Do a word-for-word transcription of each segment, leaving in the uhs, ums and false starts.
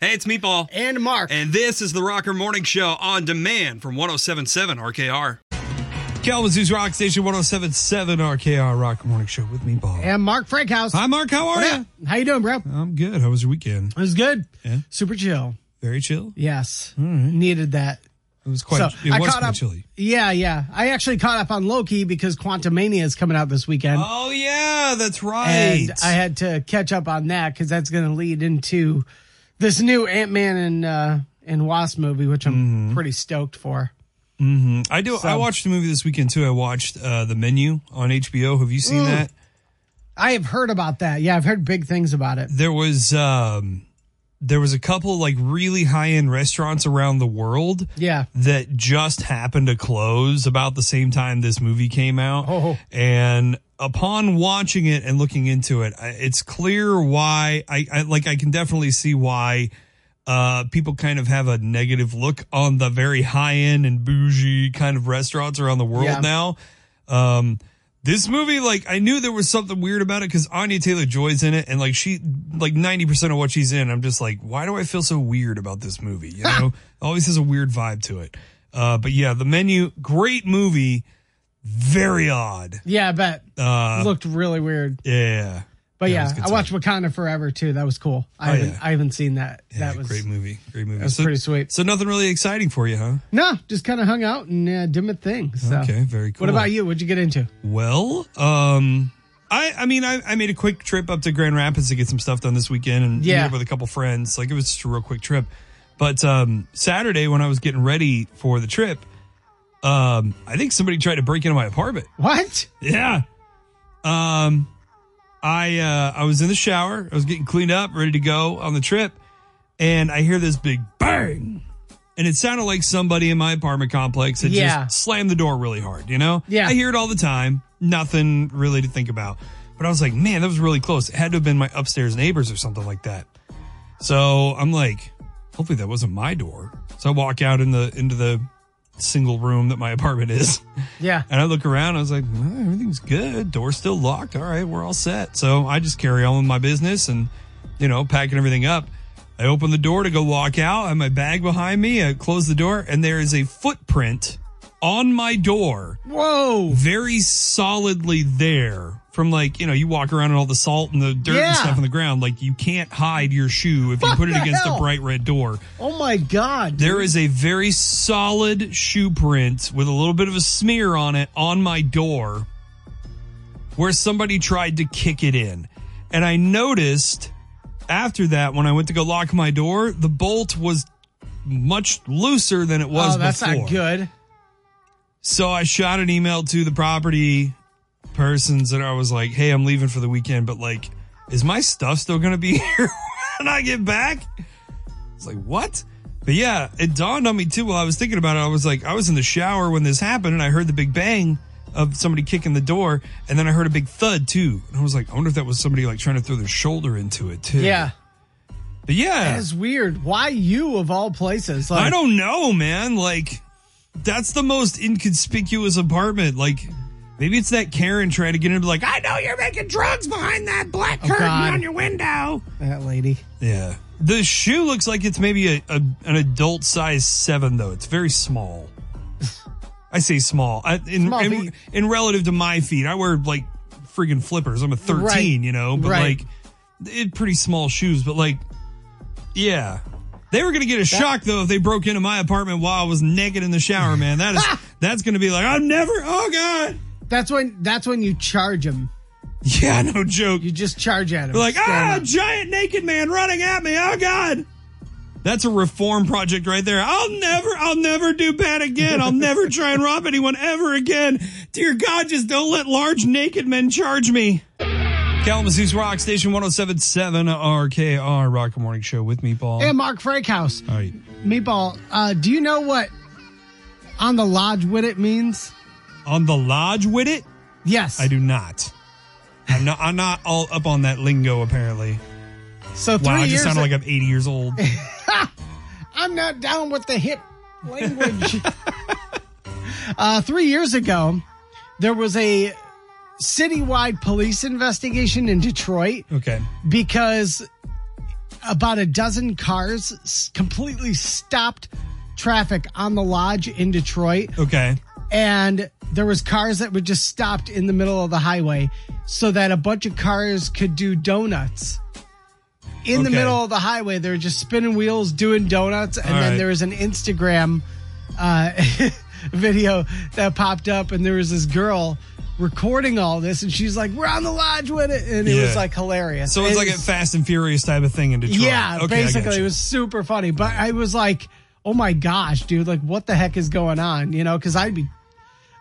Hey, it's Meatball. And Mark. And this is the Rocker Morning Show on demand from ten seventy-seven R K R. Kalamazoo's Rock Station, ten seventy-seven R K R, Rocker Morning Show with Meatball. And Mark Frankhouse. Hi, Mark. How are you? How you doing, bro? I'm good. How was your weekend? It was good. Yeah. Super chill. Very chill? Yes. All right. Needed that. It was quite, so it I was caught quite up, chilly. Yeah, yeah. I actually caught up on Loki because Quantumania is coming out this weekend. Oh, yeah, that's right. And I had to catch up on that because that's going to lead into this new Ant-Man and uh, and Wasp movie, which I'm mm-hmm. pretty stoked for. Mm-hmm. I do. So, I watched a movie this weekend, too. I watched uh, The Menu on H B O. Have you seen mm, that? I have heard about that. Yeah, I've heard big things about it. There was... Um, There was a couple like really high-end restaurants around the world yeah. that just happened to close about the same time this movie came out. Oh. And upon watching it and looking into it, it's clear why I, I like I can definitely see why uh, people kind of have a negative look on the very high-end and bougie kind of restaurants around the world yeah. now. Um This movie, like, I knew there was something weird about it because Anya Taylor-Joy's in it, and, like, she, like, ninety percent of what she's in, I'm just like, why do I feel so weird about this movie, you know? Always has a weird vibe to it. Uh, but, yeah, The Menu, great movie, very odd. Yeah, I bet. Uh, looked really weird. Yeah. But, yeah, yeah I watched Wakanda Forever, too. That was cool. I, oh, haven't, yeah. I haven't seen that. Yeah, that was great movie. Great movie. That was so, pretty sweet. So nothing really exciting for you, huh? No, just kind of hung out and uh, did my thing. So. Okay, very cool. What about you? What'd you get into? Well, um, I I mean, I, I made a quick trip up to Grand Rapids to get some stuff done this weekend and yeah. meet up with a couple friends. Like, it was just a real quick trip. But um, Saturday, when I was getting ready for the trip, um, I think somebody tried to break into my apartment. What? Yeah. Um... I uh, I was in the shower. I was getting cleaned up, ready to go on the trip, and I hear this big bang, and it sounded like somebody in my apartment complex had yeah. just slammed the door really hard. You know, yeah. I hear it all the time. Nothing really to think about, but I was like, man, that was really close. It had to have been my upstairs neighbors or something like that. So I'm like, hopefully that wasn't my door. So I walk out in the into the single room that my apartment is. Yeah. And I look around, I was like, well, everything's good. Door's still locked. All right, we're all set. So I just carry on with my business and, you know, packing everything up. I open the door to go walk out. I have my bag behind me. I close the door and there is a footprint on my door. Whoa. Very solidly there from like, you know, you walk around and all the salt and the dirt yeah. and stuff on the ground. Like you can't hide your shoe if Fuck you put it the against hell? the bright red door. Oh my God. Dude. There is a very solid shoe print with a little bit of a smear on it on my door where somebody tried to kick it in. And I noticed after that, when I went to go lock my door, the bolt was much looser than it was before. Oh, that's before. not good. So I shot an email to the property persons and I was like, hey, I'm leaving for the weekend, but like, is my stuff still going to be here when I get back? It's like, what? But yeah, it dawned on me too while I was thinking about it. I was like, I was in the shower when this happened and I heard the big bang of somebody kicking the door and then I heard a big thud too. And I was like, I wonder if that was somebody like trying to throw their shoulder into it too. Yeah. But yeah. That is weird. Why you of all places? Like- I don't know, man. Like... That's the most inconspicuous apartment. Like, maybe it's that Karen trying to get into like, I know you're making drugs behind that black oh, curtain God. on your window. That lady. Yeah. The shoe looks like it's maybe a, a an adult size seven, though. It's very small. I say small. I, in, small in, in relative to my feet, I wear, like, friggin' flippers. I'm a thirteen, right. you know? But, right. like, it, pretty small shoes. But, like, yeah. They were going to get a that, shock, though, if they broke into my apartment while I was naked in the shower, man. That is, that's going to be like, I'm never, oh, God. That's when That's when you charge them. Yeah, no joke. You just charge at them. They're like, ah, oh, giant naked man running at me. Oh, God. That's a reform project right there. I'll never, I'll never do bad again. I'll never try and rob anyone ever again. Dear God, just don't let large naked men charge me. Kalamazoo's Rock Station, ten seventy-seven R K R, Rock Morning Show with Meatball. And Mark Frankhouse. All right. Meatball, uh, do you know what on the lodge with it means? On the lodge with it? Yes. I do not. I'm not, I'm not all up on that lingo, apparently. So three wow, I just sound like I'm eighty years old. I'm not down with the hip language. uh, three years ago, there was a... citywide police investigation in Detroit. Okay. Because about a dozen cars completely stopped traffic on the Lodge in Detroit. Okay. And there was cars that were just stopped in the middle of the highway so that a bunch of cars could do donuts. In okay. the middle of the highway, they were just spinning wheels, doing donuts. And All then right. there was an Instagram uh, video that popped up, and there was this girl recording all this, and she's like, "We're on the Lodge with it," and it yeah. was like hilarious. So it's, it's like a Fast and Furious type of thing in Detroit. Yeah, okay, basically, it was super funny. But I was like, "Oh my gosh, dude! Like, what the heck is going on?" You know, because I'd be,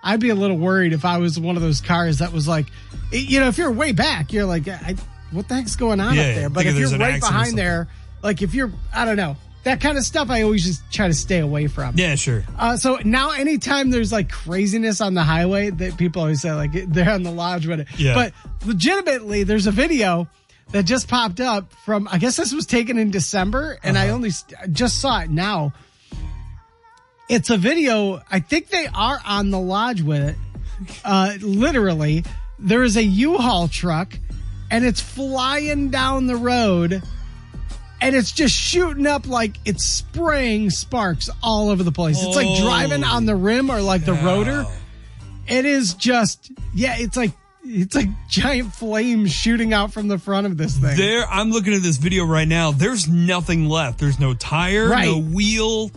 I'd be a little worried if I was one of those cars that was like, you know, if you're way back, you're like, I, "What the heck's going on yeah, up there?" But if you're right behind there, like if you're, I don't know. That kind of stuff I always just try to stay away from. Yeah, sure. Uh, so now anytime there's like craziness on the highway, that people always say like they're on the Lodge with it. Yeah. But legitimately, there's a video that just popped up from, I guess this was taken in December, and uh-huh. I only I just saw it now. It's a video. I think they are on the Lodge with it. Uh, literally, there is a U-Haul truck, and it's flying down the road. And it's just shooting up, like it's spraying sparks all over the place. It's like driving on the rim or like the yeah. rotor. It is just, yeah, it's like it's like giant flames shooting out from the front of this thing. There, I'm looking at this video right now. There's nothing left. There's no tire, right. no wheel,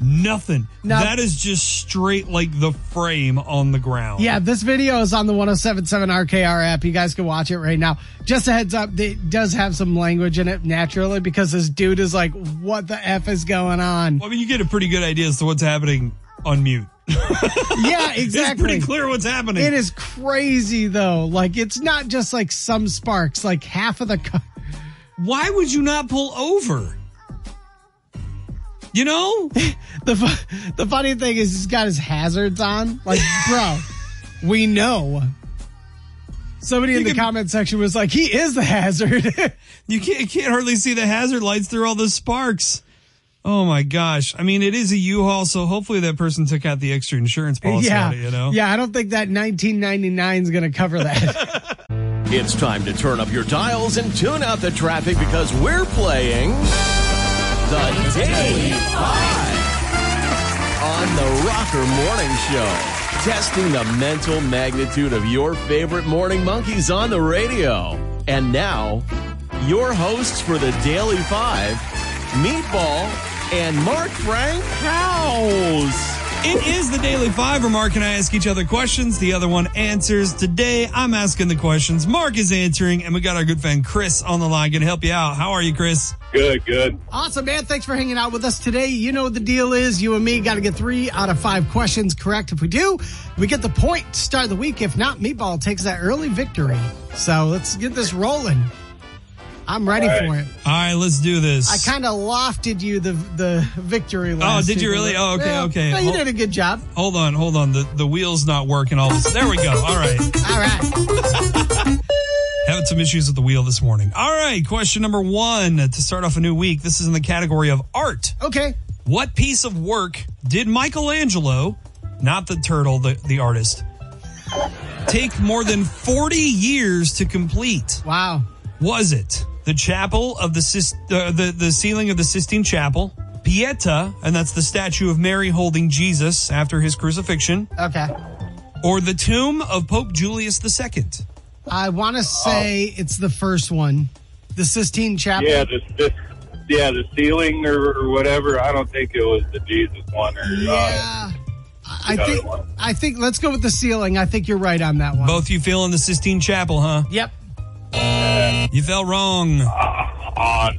nothing. Now, that is just straight like the frame on the ground. Yeah, this video is on the ten seventy-seven R K R app. You guys can watch it right now. Just a heads up, it does have some language in it naturally because this dude is like, what the F is going on? Well, I mean, you get a pretty good idea as to what's happening on mute. Yeah, exactly. It's pretty clear what's happening. It is crazy though. Like, it's not just like some sparks, like half of the car. Why would you not pull over? You know, the the funny thing is he's got his hazards on. Like, bro, we know. Somebody you in the can, comment section was like, he is the hazard. You can't, you can't hardly see the hazard lights through all the sparks. Oh, my gosh. I mean, it is a U-Haul, so hopefully that person took out the extra insurance policy yeah. on it, you know? Yeah, I don't think that nineteen ninety-nine is going to cover that. It's time to turn up your dials and tune out the traffic because we're playing... The Daily Five on the Rocker Morning Show. Testing the mental magnitude of your favorite morning monkeys on the radio. And now, your hosts for the Daily Five, Meatball and Mark Frankhouse. It is the Daily Five where Mark and I ask each other questions. The other one answers. Today, I'm asking the questions. Mark is answering, and we got our good friend Chris on the line. Going to help you out. How are you, Chris? Good, good. Awesome, man. Thanks for hanging out with us today. You know what the deal is. You and me got to get three out of five questions correct. If we do, we get the point to start the week. If not, Meatball takes that early victory. So let's get this rolling. I'm ready right. for it. All right, let's do this. I kind of lofted you the the victory last Oh, did you really? Week. Oh, okay, yeah, okay. No, you hold, did a good job. Hold on, hold on. The the wheel's not working. All this. There we go. All right. All right. Having some issues with the wheel this morning. All right, question number one to start off a new week. This is in the category of art. Okay. What piece of work did Michelangelo, not the turtle, the, the artist, take more than forty years to complete? Wow. Was it the chapel of the, uh, the the ceiling of the Sistine Chapel, Pietà, and that's the statue of Mary holding Jesus after his crucifixion. Okay. Or the tomb of Pope Julius the Second. I want to say oh. it's the first one, the Sistine Chapel. Yeah, the, the, yeah, the ceiling or, or whatever. I don't think it was the Jesus one. Or, yeah. Uh, I think, one. I think, let's go with the ceiling. I think you're right on that one. Both you feeling the Sistine Chapel, huh? Yep. You fell wrong. Wow.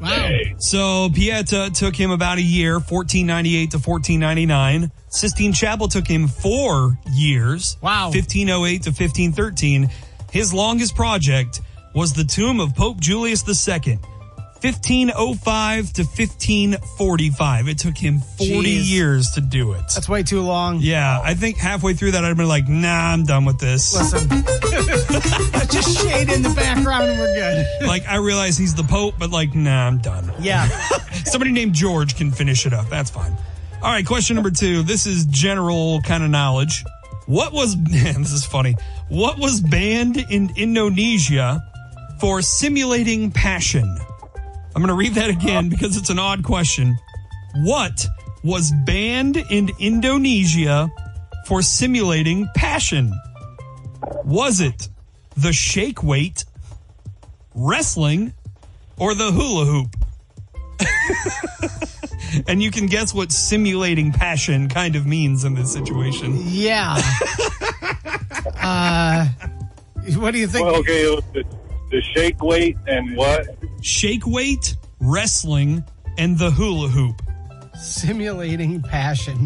So Pietà took him about a year, fourteen ninety-eight to fourteen ninety-nine. Sistine Chapel took him four years. Wow. fifteen oh eight to fifteen thirteen. His longest project was the tomb of Pope Julius the Second, fifteen oh five to fifteen forty-five. It took him forty Jeez. years to do it. That's way too long. Yeah, I think halfway through that, I'd have been like, nah, I'm done with this. Listen, just shade in the background and we're good. Like, I realize he's the Pope, but like, nah, I'm done. Yeah. Somebody named George can finish it up. That's fine. All right, question number two. This is general kind of knowledge. What was, man, this is funny. What was banned in Indonesia for simulating passion? I'm going to read that again because it's an odd question. What was banned in Indonesia for simulating passion? Was it the shake weight, wrestling, or the hula hoop? And you can guess what simulating passion kind of means in this situation. Yeah. uh, what do you think? Well, okay, it was the, the shake weight and what? Shake weight, wrestling, and the hula hoop. Simulating passion.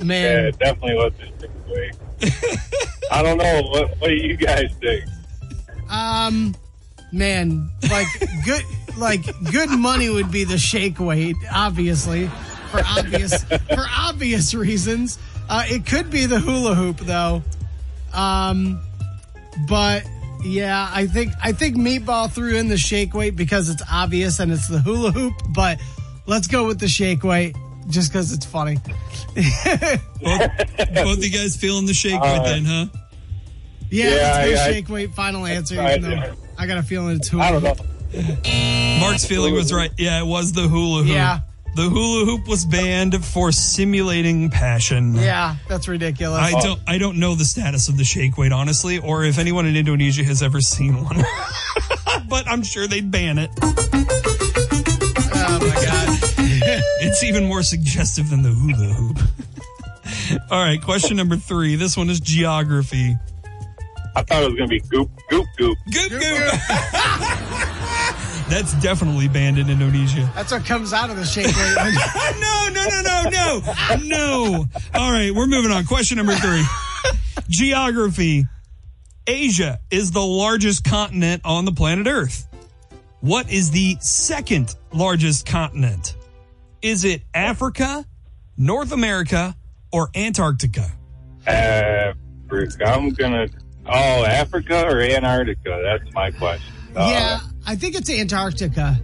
Man. Yeah, it definitely was the shake weight. I don't know. What, what do you guys think? Um, man, like good, like good money would be the shake weight, obviously, for obvious for obvious reasons. Uh, it could be the hula hoop, though. Um, but yeah, I think I think Meatball threw in the shake weight because it's obvious and it's the hula hoop. But let's go with the shake weight. Just because it's funny. both, both you guys feeling the shake weight uh, then, huh? Yeah, yeah it's I, shake weight. Final answer. I, even though I got a feeling it's hula hoop. I don't know. Mark's feeling was right. Yeah, it was the hula hoop. Yeah. The hula hoop was banned for simulating passion. Yeah, that's ridiculous. I don't. I don't know the status of the shake weight, honestly, or if anyone in Indonesia has ever seen one. But I'm sure they'd ban it. Oh my God. It's even more suggestive than the hula hoop. All right, question number three. This one is geography. I thought it was going to be goop, goop, goop. Goop, goop. goop. That's definitely banned in Indonesia. That's what comes out of the shake weight. no, no, no, no, no, no. All right, we're moving on. Question number three. Geography. Asia is the largest continent on the planet Earth. What is the second largest continent? Is it Africa, North America, or Antarctica? Africa. I'm gonna. Oh, Africa or Antarctica? That's my question. Yeah, uh, I think it's Antarctica.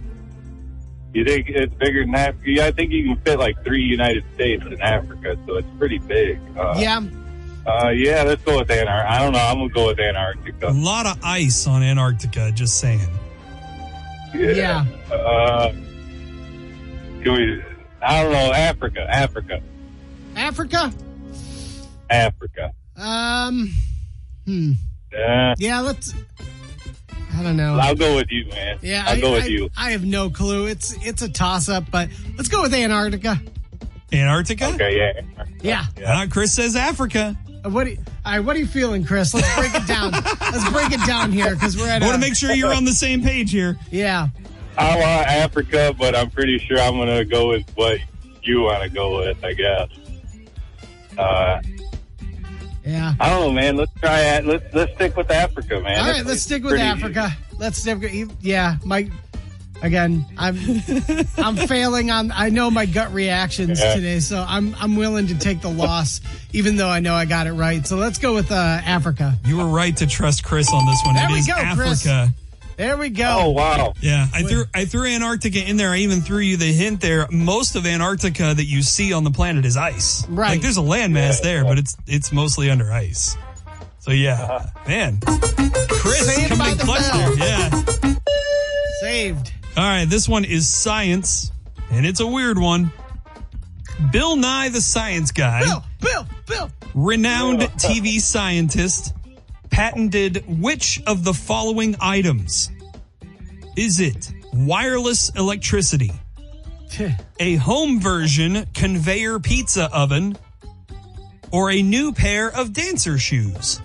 You think it's bigger than Africa? Yeah, I think you can fit like three United States in Africa, so it's pretty big. Uh, yeah. Uh, yeah, let's go with Antarctica. I don't know. I'm gonna go with Antarctica. A lot of ice on Antarctica. Just saying. Yeah. yeah. Uh, We, I don't know. Africa, Africa, Africa, Africa. Um, hmm. Uh, yeah, let's. I don't know. I'll go with you, man. Yeah, I'll I, go with I, you. I have no clue. It's it's a toss up, but let's go with Antarctica. Antarctica. Okay, yeah. Antarctica. Yeah. yeah. Uh, Chris says Africa. What? Are you, all right. What are you feeling, Chris? Let's break it down. Let's break it down here because we're at. I want to make sure you're on the same page here. Yeah. I want Africa, but I'm pretty sure I'm going to go with what you want to go with, I guess. Uh, yeah. I don't know, man. Let's try it. Let's, let's stick with Africa, man. All right, That's, let's stick with Africa. Easy. Let's stick with, yeah, Mike. Again, I'm I'm failing on. I know my gut reactions yeah. today, so I'm I'm willing to take the loss, even though I know I got it right. So let's go with uh, Africa. You were right to trust Chris on this one. There it we is go, Africa. Chris. There we go. Oh, wow. Yeah, I threw I threw Antarctica in there. I even threw you the hint there. Most of Antarctica that you see on the planet is ice. Right. Like, there's a landmass yeah, there, yeah. but it's it's mostly under ice. So, yeah. Uh-huh. Man. Chris coming clutch there. Yeah. Saved. All right, this one is science, and it's a weird one. Bill Nye the Science Guy. Bill, Bill, Bill. Renowned T V scientist. Patented which of the following items? Is it wireless electricity, a home version conveyor pizza oven, or a new pair of dancer shoes?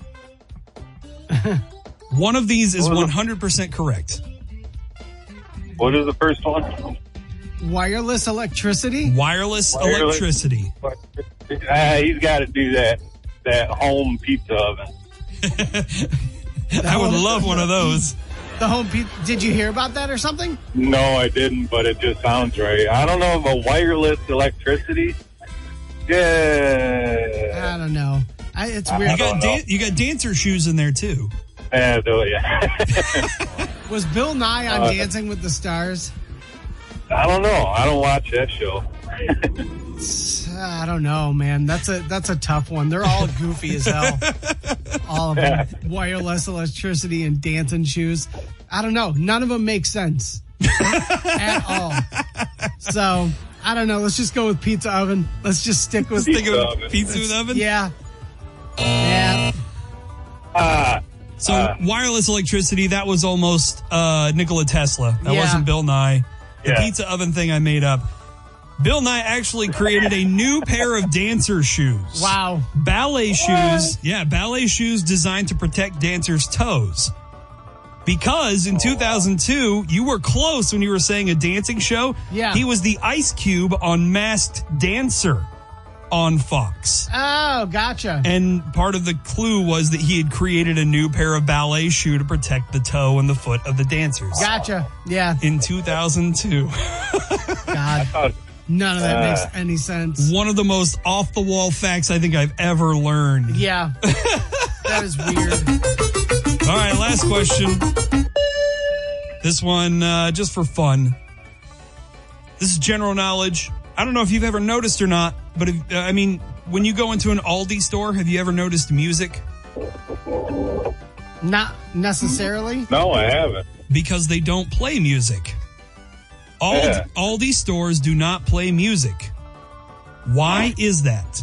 One of these is one hundred percent correct. What is the first one? Wireless electricity? Wireless, wireless electricity. electricity. Uh, he's got to do that, that home pizza oven. I would love one of those. The home pe- Did you hear about that or something? No, I didn't, but it just sounds right. I don't know if a wireless electricity. Yeah. I don't know. I, it's weird. I you, got dan- you got dancer shoes in there, too. Yeah. So, yeah. Was Bill Nye on uh, Dancing with the Stars? I don't know. I don't watch that show. I don't know, man. That's a that's a tough one. They're all goofy as hell. all of them. Wireless electricity and dancing shoes. I don't know. None of them make sense at all. So, I don't know. Let's just go with pizza oven. Let's just stick with pizza, pizza oven. Pizza with oven? Yeah. Yeah. Uh, so, uh, wireless electricity, that was almost uh, Nikola Tesla. That yeah. wasn't Bill Nye. The yeah. pizza oven thing I made up. Bill Nye actually created a new pair of dancer shoes. Wow. Ballet shoes. Yeah, ballet shoes designed to protect dancers' toes. Because in two thousand two, you were close when you were saying a dancing show. Yeah. He was the Ice Cube on Masked Dancer on Fox. Oh, gotcha. And part of the clue was that he had created a new pair of ballet shoe to protect the toe and the foot of the dancers. Gotcha. Yeah. In two thousand two. God. None of that uh, makes any sense. One of the most off-the-wall facts I think I've ever learned. Yeah. That is weird. All right, last question. This one, uh, just for fun. This is general knowledge. I don't know if you've ever noticed or not, but, if, uh, I mean, when you go into an Aldi store, have you ever noticed music? Not necessarily. No, I haven't. Because they don't play music. Aldi, Aldi stores do not play music. Why is that?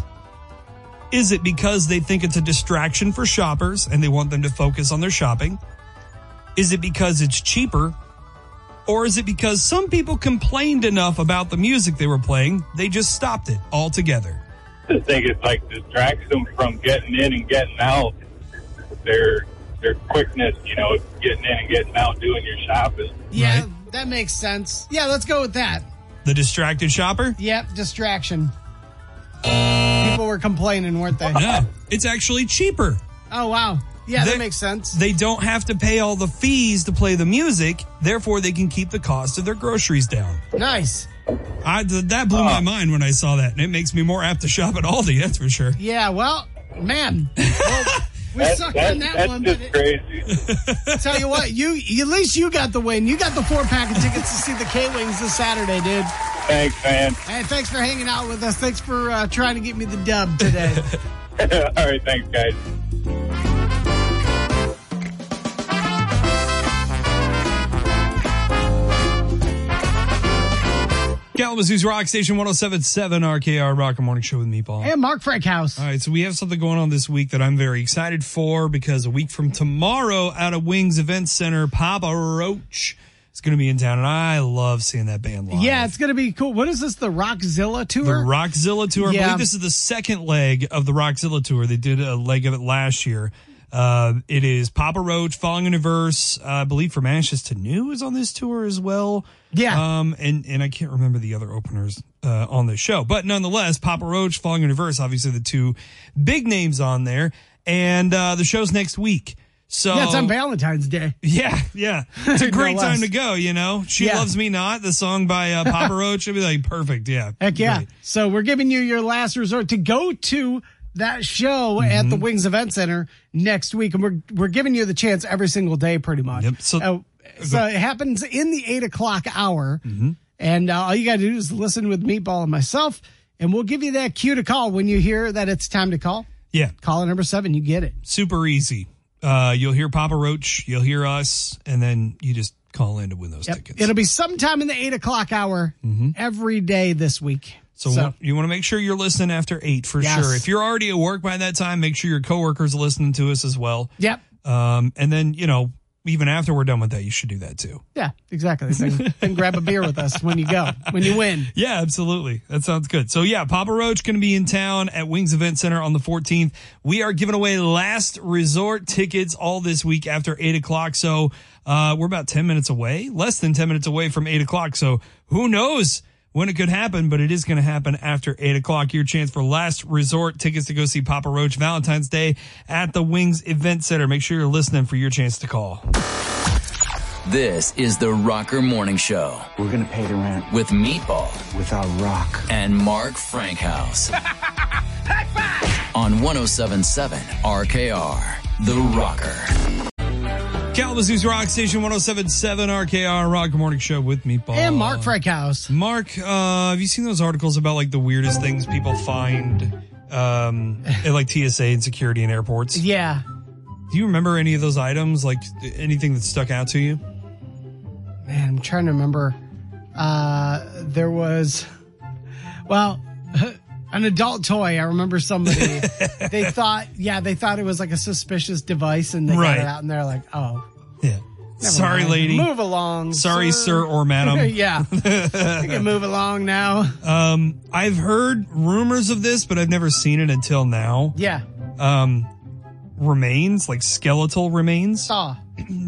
Is it because they think it's a distraction for shoppers and they want them to focus on their shopping? Is it because it's cheaper? Or is it because some people complained enough about the music they were playing, they just stopped it altogether? I think it's like distracts them from getting in and getting out. Their their quickness, you know, getting in and getting out, doing your shopping. Yeah. Right? That makes sense. Yeah, let's go with that. The distracted shopper? Yep, distraction. People were complaining, weren't they? No, it's actually cheaper. Oh, wow. Yeah, they, that makes sense. They don't have to pay all the fees to play the music. Therefore, they can keep the cost of their groceries down. Nice. I, that blew uh, my mind when I saw that. And it makes me more apt to shop at Aldi, that's for sure. Yeah, well, man. Well, we that's, sucked that's, on that that's one. That's just crazy. I tell you what, you at least you got the win. You got the four pack of tickets to see the K-Wings this Saturday, dude. Thanks, man. Hey, thanks for hanging out with us. Thanks for uh, trying to get me the dub today. All right, thanks, guys. Kalamazoo's Rock Station, ten seventy-seven R K R, Rocker Morning Show with Meatball. And Mark Frankhouse. All right, so we have something going on this week that I'm very excited for, because a week from tomorrow, out of Wings Event Center, Papa Roach is going to be in town, and I love seeing that band live. Yeah, it's going to be cool. What is this, the Rockzilla Tour? The Rockzilla Tour. Yeah. I believe this is the second leg of the Rockzilla Tour. They did a leg of it last year. Uh, it is Papa Roach, Falling In Reverse, uh, I believe From Ashes to New is on this tour as well. Yeah. Um, and, and I can't remember the other openers, uh, on this show, but nonetheless, Papa Roach, Falling In Reverse, obviously the two big names on there. And, uh, the show's next week. So yeah, it's on Valentine's Day. Yeah. Yeah. It's a great no time to go. You know, She yeah. Loves Me Not, the song by uh, Papa Roach. It'd be like perfect. Yeah. Heck yeah. Great. So we're giving you your last resort to go to that show mm-hmm. at the Wings Event Center next week, and we're we're giving you the chance every single day, pretty much. Yep. So, uh, so it happens in the eight o'clock hour, mm-hmm. and uh, all you got to do is listen with Meatball and myself, and we'll give you that cue to call when you hear that it's time to call. Yeah, caller number seven, you get it. Super easy. Uh, you'll hear Papa Roach, you'll hear us, and then you just call in to win those yep. tickets. It'll be sometime in the eight o'clock hour mm-hmm. every day this week. So, so you want to make sure you're listening after eight for yes. sure. If you're already at work by that time, make sure your coworkers are listening to us as well. Yep. Um, and then, you know, even after we're done with that, you should do that too. Yeah, exactly. Then, then grab a beer with us when you go, when you win. Yeah, absolutely. That sounds good. So yeah, Papa Roach going to be in town at Wings Event Center on the fourteenth. We are giving away last resort tickets all this week after eight o'clock. So uh, we're about ten minutes away, less than ten minutes away from eight o'clock. So who knows when it could happen, but it is going to happen after eight o'clock. Your chance for last resort tickets to go see Papa Roach Valentine's Day at the Wings Event Center. Make sure you're listening for your chance to call. This is the Rocker Morning Show. We're going to pay the rent. With Meatball. With our rock. And Mark Frankhouse. On ten seventy-seven R K R, The Rocker. Kalamazoo's Rock Station, ten seventy-seven R K R, Rocker Morning Show with Meatball. And Mark Frankhouse. Mark, uh, have you seen those articles about, like, the weirdest things people find um, at, like, T S A and security in airports? Yeah. Do you remember any of those items? Like anything that stuck out to you? Man, I'm trying to remember. Uh, there was, well, an adult toy. I remember somebody, they thought, yeah, they thought it was like a suspicious device, and they right. got it out, and they're like, oh. Yeah. Sorry, mind. Lady. Move along. Sorry, sir, sir or madam. Yeah. I can move along now. Um, I've heard rumors of this, but I've never seen it until now. Yeah. Um, remains, like skeletal remains oh.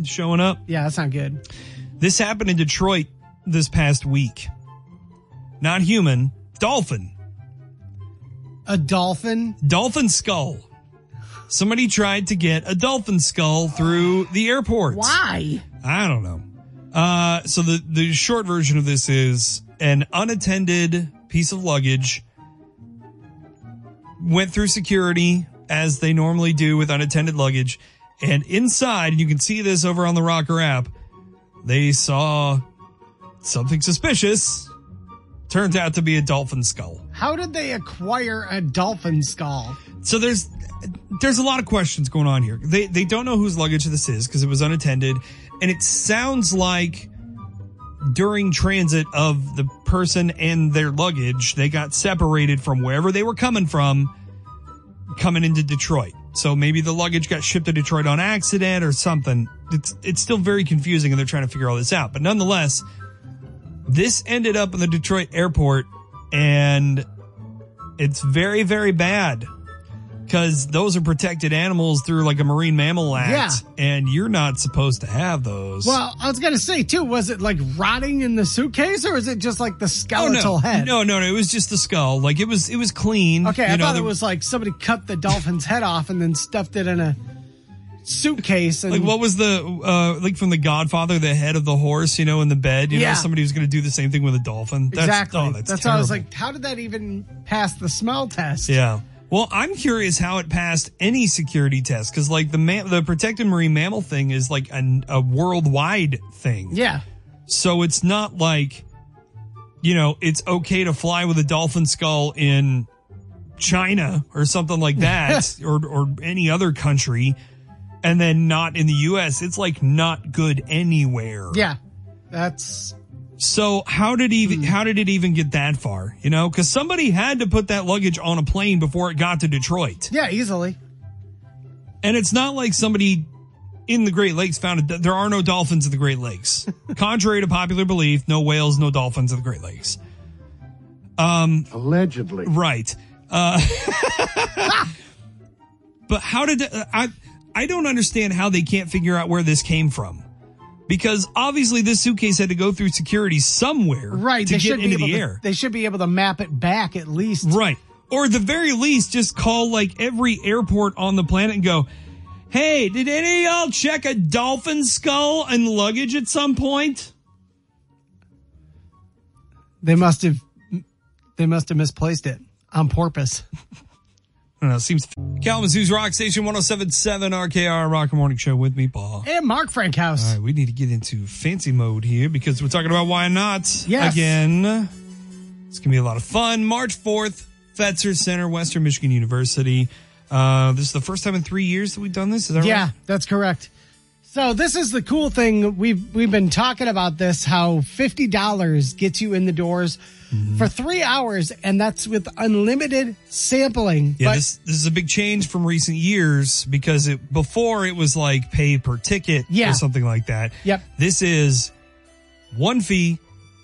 showing up. Yeah, that's not good. This happened in Detroit this past week. Not human, dolphin. A dolphin? Dolphin skull. Somebody tried to get a dolphin skull through the airport. Why? I don't know. Uh, so the, the short version of this is an unattended piece of luggage went through security as they normally do with unattended luggage. And inside, and you can see this over on the Rocker app, they saw something suspicious. Turned out to be a dolphin skull. How did they acquire a dolphin skull? So there's... There's a lot of questions going on here. They they don't know whose luggage this is because it was unattended. And it sounds like during transit of the person and their luggage, they got separated from wherever they were coming from, coming into Detroit. So maybe the luggage got shipped to Detroit on accident or something. It's, it's still very confusing, and they're trying to figure all this out. But nonetheless, this ended up in the Detroit airport, and it's very, very bad. Because those are protected animals through like a Marine Mammal Act, yeah. and you're not supposed to have those. Well, I was going to say, too, was it like rotting in the suitcase, or is it just like the skeletal oh, no. head? No, no, no. It was just the skull. Like it was it was clean. Okay, you I know, thought there... it was like somebody cut the dolphin's head off and then stuffed it in a suitcase. And... Like what was the, uh, like from The Godfather, the head of the horse, you know, in the bed? You yeah. know, somebody was going to do the same thing with a dolphin. That's, exactly. Oh, that's that's why I was like, how did that even pass the smell test? Yeah. Well, I'm curious how it passed any security test, because like the ma- the protected marine mammal thing is like a, a worldwide thing. Yeah. So it's not like, you know, it's okay to fly with a dolphin skull in China or something like that, or or any other country, and then not in the U S. It's like not good anywhere. Yeah, that's. So how did even, how did it even get that far? You know, because somebody had to put that luggage on a plane before it got to Detroit. Yeah, easily. And it's not like somebody in the Great Lakes found it. There are no dolphins in the Great Lakes. Contrary to popular belief, no whales, no dolphins in the Great Lakes. Um, Allegedly. Right. Uh, but how did I, I don't understand how they can't figure out where this came from. Because obviously this suitcase had to go through security somewhere right, to get into the air. To, they should be able to map it back at least. Right. Or at the very least, just call like every airport on the planet and go, hey, did any of y'all check a dolphin skull and luggage at some point? They must have they must have misplaced it on purpose. I don't know, it seems... Kalamazoo's Rock Station, one oh seven point seven R K R, Rocker Morning Show with me, Paul. And Mark Frankhouse. All right, we need to get into fancy mode here because we're talking about Why Not yes. again. It's going to be a lot of fun. March fourth, Fetzer Center, Western Michigan University. Uh, this is the first time in three years that we've done this, is that yeah, right? Yeah, that's correct. So this is the cool thing. We've, we've been talking about this, how fifty dollars gets you in the doors Mm-hmm. for three hours, and that's with unlimited sampling. Yeah, but this, this is a big change from recent years because it before it was like pay per ticket yeah. or something like that. Yep. This is one fee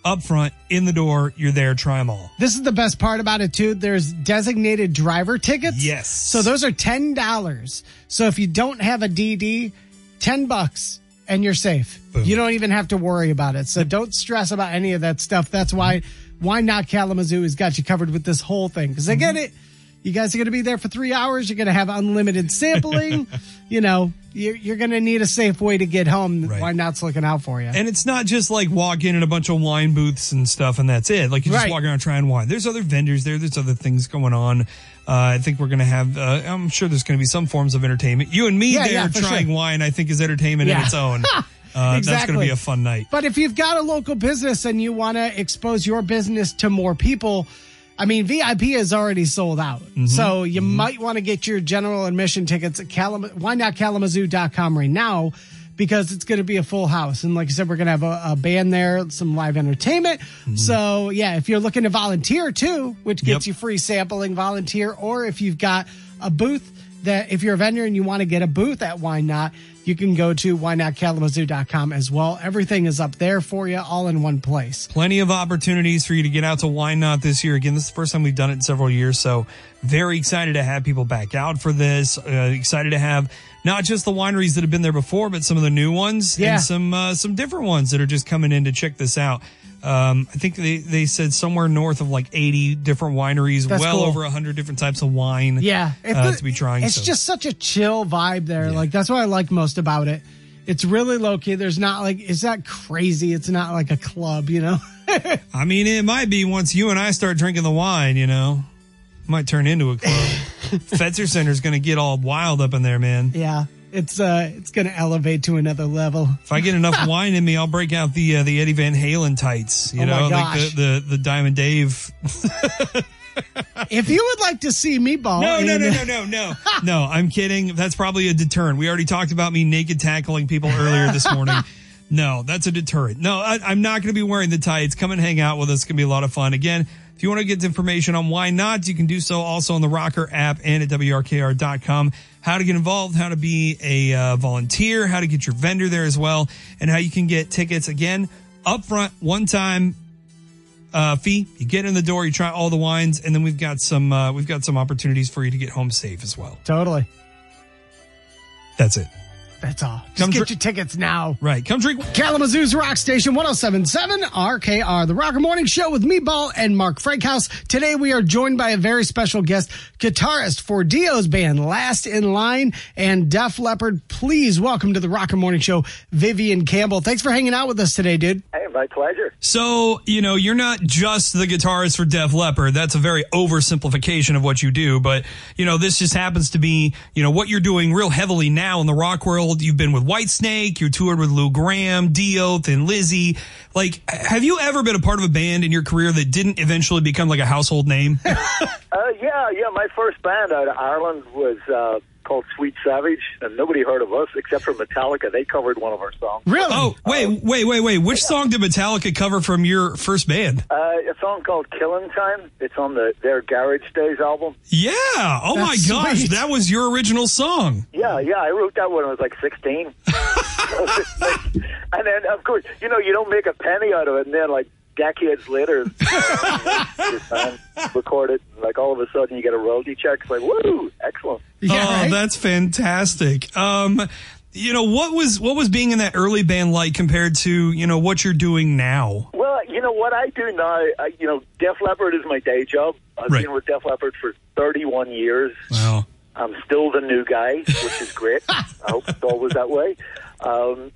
up front, in the door, you're there, try them all. This is the best part about it, too. There's designated driver tickets. Yes. So those are ten dollars. So if you don't have a D D, ten bucks. And you're safe. Boom. You don't even have to worry about it. So don't stress about any of that stuff. That's why Why Not Kalamazoo has got you covered with this whole thing. Because I get it. You guys are going to be there for three hours. You're going to have unlimited sampling. You know, you're, you're going to need a safe way to get home. Right. Why Not's looking out for you. And it's not just like walk in at a bunch of wine booths and stuff and that's it. Like you just right. walk around trying wine. There's other vendors there. There's other things going on. Uh, I think we're going to have, uh, I'm sure there's going to be some forms of entertainment. You and me yeah, there yeah, trying sure. wine, I think, is entertainment yeah. in its own. Uh, exactly. That's going to be a fun night. But if you've got a local business and you want to expose your business to more people, I mean, V I P is already sold out. Mm-hmm. So you mm-hmm. might want to get your general admission tickets at Kalam- why not kalamazoo dot com right now, because it's going to be a full house. And like I said, we're going to have a, a band there, some live entertainment. Mm-hmm. So, yeah, if you're looking to volunteer, too, which gets yep. you free sampling, volunteer. Or if you've got a booth, that if you're a vendor and you want to get a booth at Why Not, you can go to why not kalamazoo dot com as well. Everything is up there for you, all in one place. Plenty of opportunities for you to get out to Why Not this year. Again, this is the first time we've done it in several years, so very excited to have people back out for this. Uh, excited to have not just the wineries that have been there before, but some of the new ones yeah. and some uh, some different ones that are just coming in to check this out. Um, I think they, they said somewhere north of like eighty different wineries, That's well cool. over one hundred different types of wine yeah, it, uh, to be trying. It's so. just such a chill vibe there. Yeah. Like, that's what I like most about it. It's really low-key. There's not like, it's not crazy. It's not like a club, you know? I mean, it might be once you and I start drinking the wine, you know? It might turn into a club. Fetzer Center's going to get all wild up in there, man. Yeah. It's uh, it's going to elevate to another level. If I get enough wine in me, I'll break out the uh, the Eddie Van Halen tights. You oh know, like the, the, the Diamond Dave. If you would like to see Meatball. No, no, no, no, no, no. No, I'm kidding. That's probably a deterrent. We already talked about me naked tackling people earlier this morning. No, that's a deterrent. No, I, I'm not going to be wearing the tights. Come and hang out with us. It's going to be a lot of fun. Again, if you want to get information on Why Not, you can do so also on the Rocker app and at W R K R dot com. How to get involved, how to be a uh, volunteer, how to get your vendor there as well, and how you can get tickets. Again, upfront, one-time uh, fee. You get in the door, you try all the wines, and then we've got some uh, we've got some opportunities for you to get home safe as well. Totally. That's it. That's all. Just Come get dr- your tickets now. Right. Come drink. Kalamazoo's Rock Station, one oh seven seven R K R, the Rocker Morning Show with Meatball and Mark Frankhouse. Today we are joined by a very special guest, guitarist for Dio's band Last in Line and Def Leppard. Please welcome to the Rocker Morning Show, Vivian Campbell. Thanks for hanging out with us today, dude. Hey, my pleasure. So, you know, you're not just the guitarist for Def Leppard. That's a very oversimplification of what you do. But, you know, this just happens to be, you know, what you're doing real heavily now in the rock world. You've been with Whitesnake, you toured with Lou Gramm, Dio, Thin Lizzy. Like, have you ever been a part of a band in your career that didn't eventually become like a household name? uh, yeah, yeah. My first band out of Ireland was uh, called Sweet Savage, and nobody heard of us except for Metallica. They covered one of our songs. Really? Oh, wait, um, wait, wait, wait. Which yeah. song did Metallica cover from your first band? Uh, a song called Killing Time. It's on the their Garage Days album. Yeah. Oh, That's my gosh. Sweet. That was your original song. Yeah, yeah. I wrote that when I was like sixteen. And then, of course, you know, you don't make a penny out of it, and then, like, decades later, uh, recorded, like, all of a sudden you get a royalty check. It's like, woo, excellent. Yeah, oh, right? That's fantastic. Um, you know, what was what was being in that early band like compared to, you know, what you're doing now? Well, you know, what I do now, I, you know, Def Leppard is my day job. I've right. been with Def Leppard for thirty-one years. Wow. I'm still the new guy, which is great. I hope it's always that way. Um,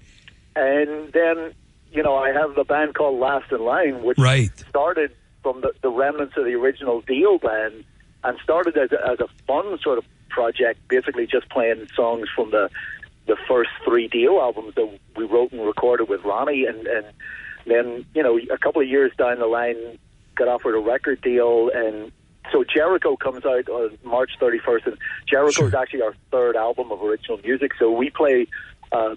and then, you know, I have the band called Last in Line, which right. started from the, the remnants of the original Dio band and started as a, as a fun sort of project, basically just playing songs from the the first three Dio albums that we wrote and recorded with Ronnie. And, and then, you know, a couple of years down the line, got offered a record deal. And so Jericho comes out on March thirty-first, and Jericho sure. is actually our third album of original music. So we play Uh,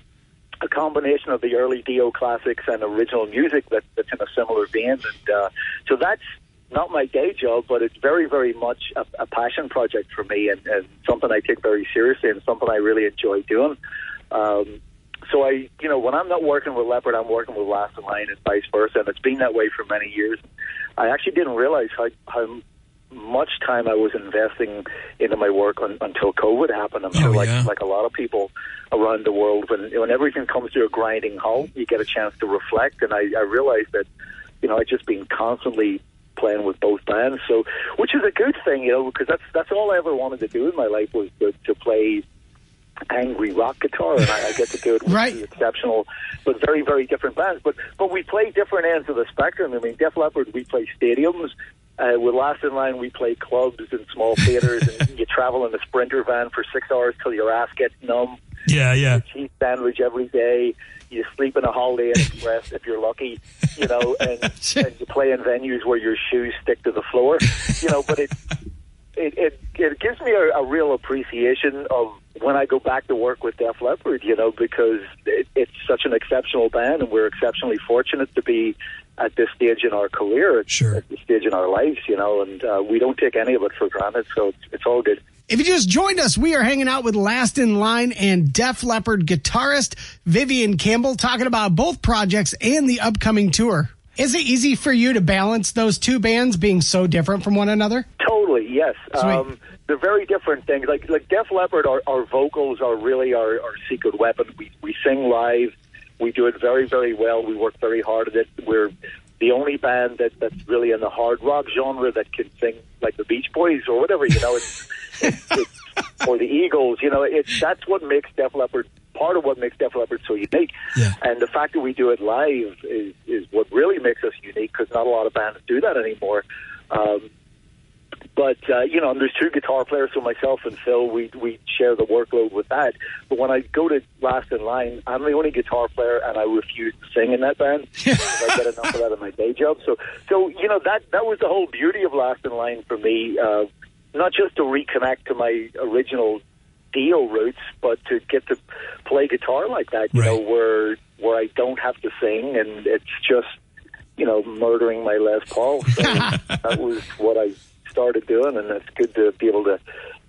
a combination of the early Dio classics and original music that, that's in a similar band. And uh, so that's not my day job, but it's very, very much a, a passion project for me, and, and something I take very seriously and something I really enjoy doing. Um, so I, you know, when I'm not working with Leppard, I'm working with Last in Line and vice versa, and it's been that way for many years. I actually didn't realize how, how much time I was investing into my work on, until COVID happened. I'm sure oh, like, yeah. like a lot of people around the world, when when everything comes to a grinding halt, you get a chance to reflect. And I, I realized that, you know, I'd just been constantly playing with both bands, so which is a good thing, you know, because that's that's all I ever wanted to do in my life was to, to play angry rock guitar, and I, I get to do it with right. the exceptional but very, very different bands. But, but we play different ends of the spectrum. I mean, Def Leppard, we play stadiums. Uh, with Last in Line, we play clubs and small theaters, and you travel in a Sprinter van for six hours till your ass gets numb. Yeah, yeah. A cheese sandwich every day. You sleep in a Holiday Inn Express if you're lucky, you know, and, and you play in venues where your shoes stick to the floor, you know. But it it it, it gives me a, a real appreciation of when I go back to work with Def Leppard, you know, because it, it's such an exceptional band, and we're exceptionally fortunate to be at this stage in our career, sure. at this stage in our lives, you know, and uh, we don't take any of it for granted, so it's, it's all good. If you just joined us, we are hanging out with Last in Line and Def Leppard guitarist Vivian Campbell, talking about both projects and the upcoming tour. Is it easy for you to balance those two bands being so different from one another? Totally, yes. Um, they're very different things. Like like Def Leppard, our, our vocals are really our, our secret weapon. We we sing live. We do it very, very well. We work very hard at it. We're the only band that, that's really in the hard rock genre that can sing like the Beach Boys or whatever, you know, it's, it's, it's, or the Eagles, you know, it's, that's what makes Def Leppard, part of what makes Def Leppard so unique. Yeah. And the fact that we do it live is, is what really makes us unique, because not a lot of bands do that anymore. Um, but, uh, you know, and there's two guitar players, so myself and Phil, we, we share the workload with that. But when I go to Last in Line, I'm the only guitar player, and I refuse to sing in that band because I get enough of that in my day job. So, so you know, that, that was the whole beauty of Last in Line for me, uh, not just to reconnect to my original Dio roots, but to get to play guitar like that, you right. know, where, where I don't have to sing, and it's just, you know, murdering my Les Paul. So that was what I started doing, and it's good to be able to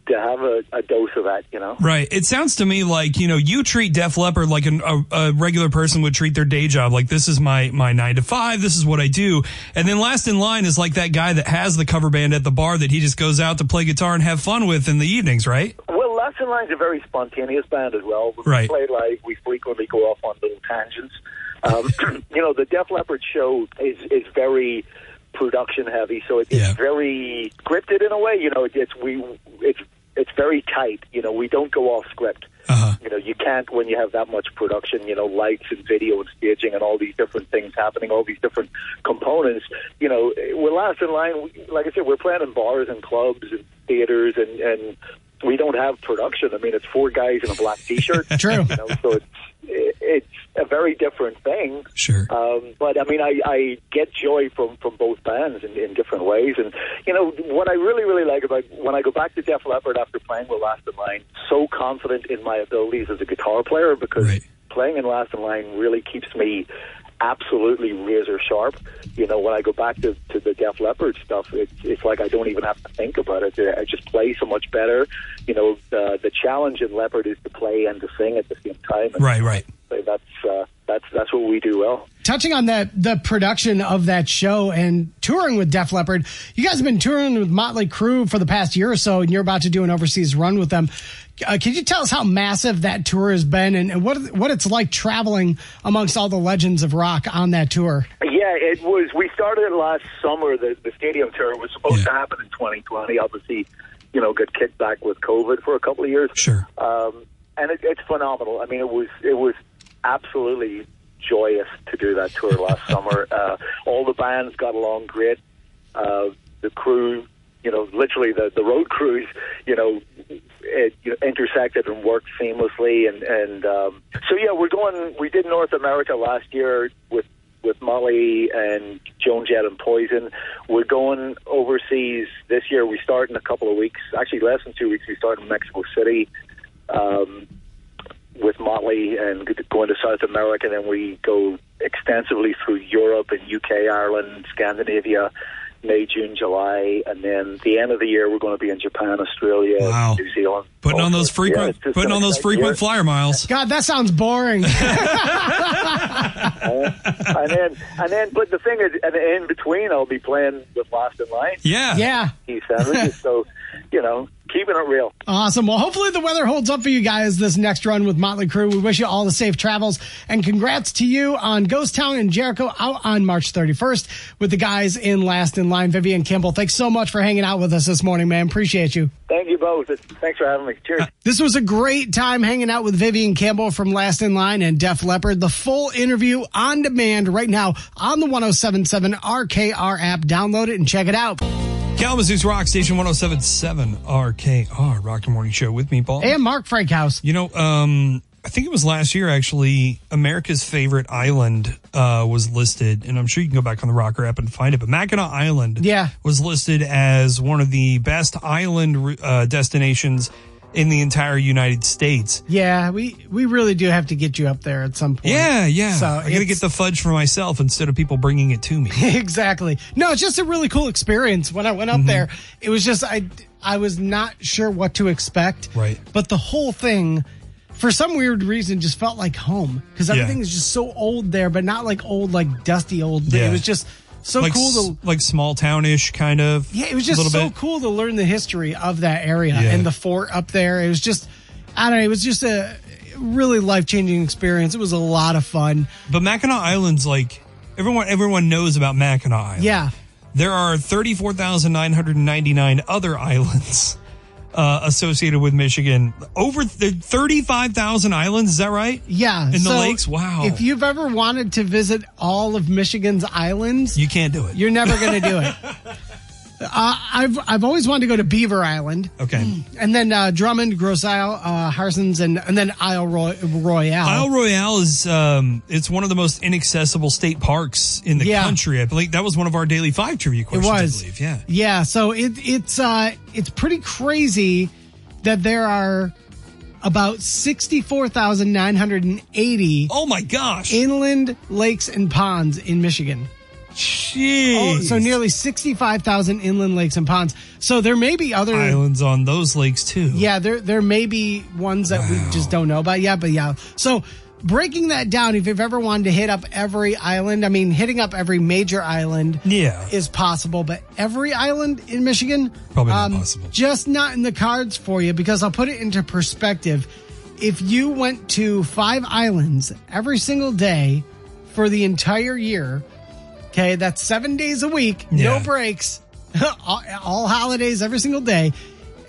to have a, a dose of that, you know? Right. It sounds to me like, you know, you treat Def Leppard like an, a, a regular person would treat their day job. Like, this is my, my nine to five. This is what I do. And then Last in Line is like that guy that has the cover band at the bar that he just goes out to play guitar and have fun with in the evenings, right? Well, Last in Line's a very spontaneous band as well. When right. we play live, we frequently go off on little tangents. Um, you know, the Def Leppard show is, is very production heavy, so it's yeah. very scripted in a way. You know, it's we it's it's very tight. You know, we don't go off script. Uh-huh. You know, you can't when you have that much production. You know, lights and video and staging and all these different things happening, all these different components. You know, we're Last in Line. Like I said, we're playing in bars and clubs and theaters, and and we don't have production. I mean, it's four guys in a black t-shirt. True. You know, so it's it's a very different thing. Sure. Um, but, I mean, I, I get joy from, from both bands in, in different ways. And, you know, what I really, really like about when I go back to Def Leppard after playing with Last in Line, so confident in my abilities as a guitar player, because right. playing in Last in Line really keeps me absolutely razor sharp. You know, when I go back to, to the Def Leppard stuff, it's, it's like I don't even have to think about it. I just play so much better. You know, the, the challenge in Leppard is to play and to sing at the same time. And right, right. That's uh, that's that's what we do well. Touching on that, the production of that show and touring with Def Leppard, you guys have been touring with Motley Crue for the past year or so, and you're about to do an overseas run with them. Uh, can you tell us how massive that tour has been, and, and what what it's like traveling amongst all the legends of rock on that tour? Yeah, it was. We started last summer. The, the stadium tour was supposed yeah. to happen in twenty twenty. Obviously, you know, got kicked back with COVID for a couple of years. Sure, um, and it, it's phenomenal. I mean, it was it was absolutely joyous to do that tour last summer. Uh, all the bands got along great. Uh, the crew. You know, literally the, the road crews, you know, it, you know, intersected and worked seamlessly. And, and um, so, yeah, we're going, we did North America last year with, with Molly and Joan Jett and Poison. We're going overseas this year. We start in a couple of weeks, actually less than two weeks. We start in Mexico City um, with Motley and going to South America. Then we go extensively through Europe and U K, Ireland, Scandinavia, May, June, July, and then the end of the year we're going to be in Japan, Australia, wow. New Zealand. Putting on those frequent, yeah, putting on those frequent year. flyer miles. God, that sounds boring. and, and then, and then, but the thing is, and in between, I'll be playing with Last in Line. Yeah, yeah. Keith Savages, so you know, keeping it real. Awesome. Well, hopefully the weather holds up for you guys this next run with Motley Crue. We wish you all the safe travels, and congrats to you on Ghost Town and Jericho out on March thirty-first with the guys in Last in Line. Vivian Campbell, thanks so much for hanging out with us this morning, man. Appreciate you. Thank you both. Thanks for having me. Cheers. Uh, this was a great time hanging out with Vivian Campbell from Last in Line and Def Leppard. The full interview on demand right now on the ten seventy-seven R K R app. Download it and check it out. Kalamazoo's Rock Station ten seventy-seven R K R, Rocker Morning Show with Meatball. And Mark Frankhouse. You know, um, I think it was last year, actually, America's favorite island uh, was listed, and I'm sure you can go back on the Rocker app and find it, but Mackinac Island yeah. was listed as one of the best island uh, destinations in the entire United States. Yeah, we, we really do have to get you up there at some point. Yeah, yeah. So I got to get the fudge for myself instead of people bringing it to me. Exactly. No, it's just a really cool experience. When I went up mm-hmm. there, it was just, I, I was not sure what to expect. Right. But the whole thing, for some weird reason, just felt like home. Because everything yeah. is just so old there, but not like old, like dusty old. Yeah. It was just so like, cool to like small town-ish kind of. Yeah, it was just so bit. cool to learn the history of that area yeah. and the fort up there. It was just, I don't know, it was just a really life-changing experience. It was a lot of fun. But Mackinac Island's like everyone everyone knows about Mackinac Island. Yeah. There are thirty-four thousand nine hundred ninety-nine other islands uh, associated with Michigan. Over th- thirty-five thousand islands, is that right? Yeah. In so the lakes? Wow. If you've ever wanted to visit all of Michigan's islands, you can't do it. You're never going to do it. uh, I've I've always wanted to go to Beaver Island. Okay. And then uh, Drummond, Grosse Isle, uh, Harson's, and, and then Isle Roy- Royale. Isle Royale is um, it's one of the most inaccessible state parks in the yeah. country. I believe that was one of our Daily Five trivia questions. It was. I believe. Yeah. Yeah. So it it's uh. It's pretty crazy that there are about sixty-four thousand nine hundred eighty oh my gosh. inland lakes and ponds in Michigan. Jeez. Oh, so nearly sixty-five thousand inland lakes and ponds. So there may be other islands on those lakes too. Yeah, there there may be ones that wow. we just don't know about. Yeah, but yeah. So breaking that down, if you've ever wanted to hit up every island, I mean, hitting up every major island yeah. is possible, but every island in Michigan, probably not um, possible. Just not in the cards for you, because I'll put it into perspective. If you went to five islands every single day for the entire year, okay, that's seven days a week, yeah. no breaks, all, all holidays every single day,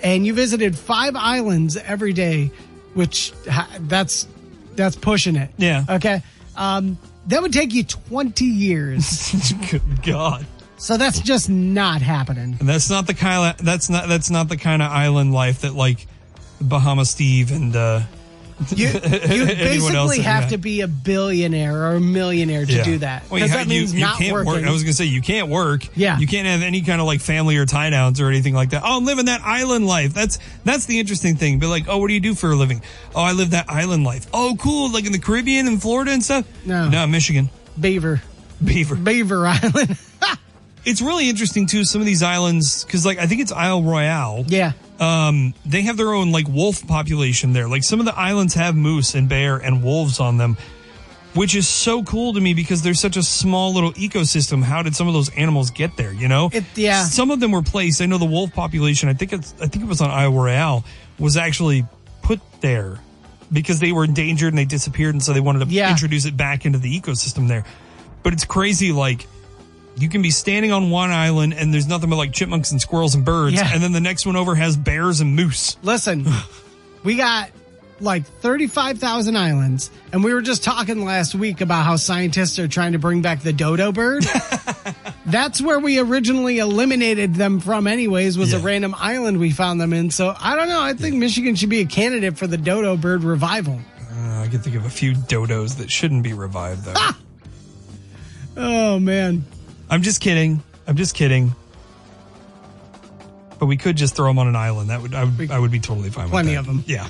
and you visited five islands every day, which that's... That's pushing it. Yeah. Okay. Um, that would take you twenty years. Good God. So that's just not happening. And that's not the kind of, that's not that's not the kind of island life that like Bahama Steve and uh, you, you basically else have to be a billionaire or a millionaire to yeah. do that. Well, you that ha- means you, you not can't working. Work. I was gonna say you can't work. Yeah. You can't have any kind of like family or tie downs or anything like that. Oh, I'm living that island life. That's that's the interesting thing. But like, oh, what do you do for a living? Oh, I live that island life. Oh, cool. Like in the Caribbean and Florida and stuff. No, no, Michigan. Beaver, Beaver, Beaver Island. It's really interesting too. Some of these islands, because like I think it's Isle Royale. Yeah. Um, they have their own like wolf population there. Like some of the islands have moose and bear and wolves on them, which is so cool to me because there's such a small little ecosystem. How did some of those animals get there? You know, it, yeah. Some of them were placed. I know the wolf population. I think it's. I think it was on Isle Royale was actually put there because they were endangered and they disappeared, and so they wanted to yeah. introduce it back into the ecosystem there. But it's crazy, like. You can be standing on one island and there's nothing but like chipmunks and squirrels and birds. Yeah. And then the next one over has bears and moose. Listen, we got like thirty-five thousand islands. And we were just talking last week about how scientists are trying to bring back the dodo bird. That's where we originally eliminated them from anyways, was yeah. a random island we found them in. So I don't know. I think yeah. Michigan should be a candidate for the dodo bird revival. Uh, I can think of a few dodos that shouldn't be revived, though. Ah! Oh, man. I'm just kidding. I'm just kidding. But we could just throw them on an island. That would I would, I would be totally fine with that. Plenty of them. Yeah.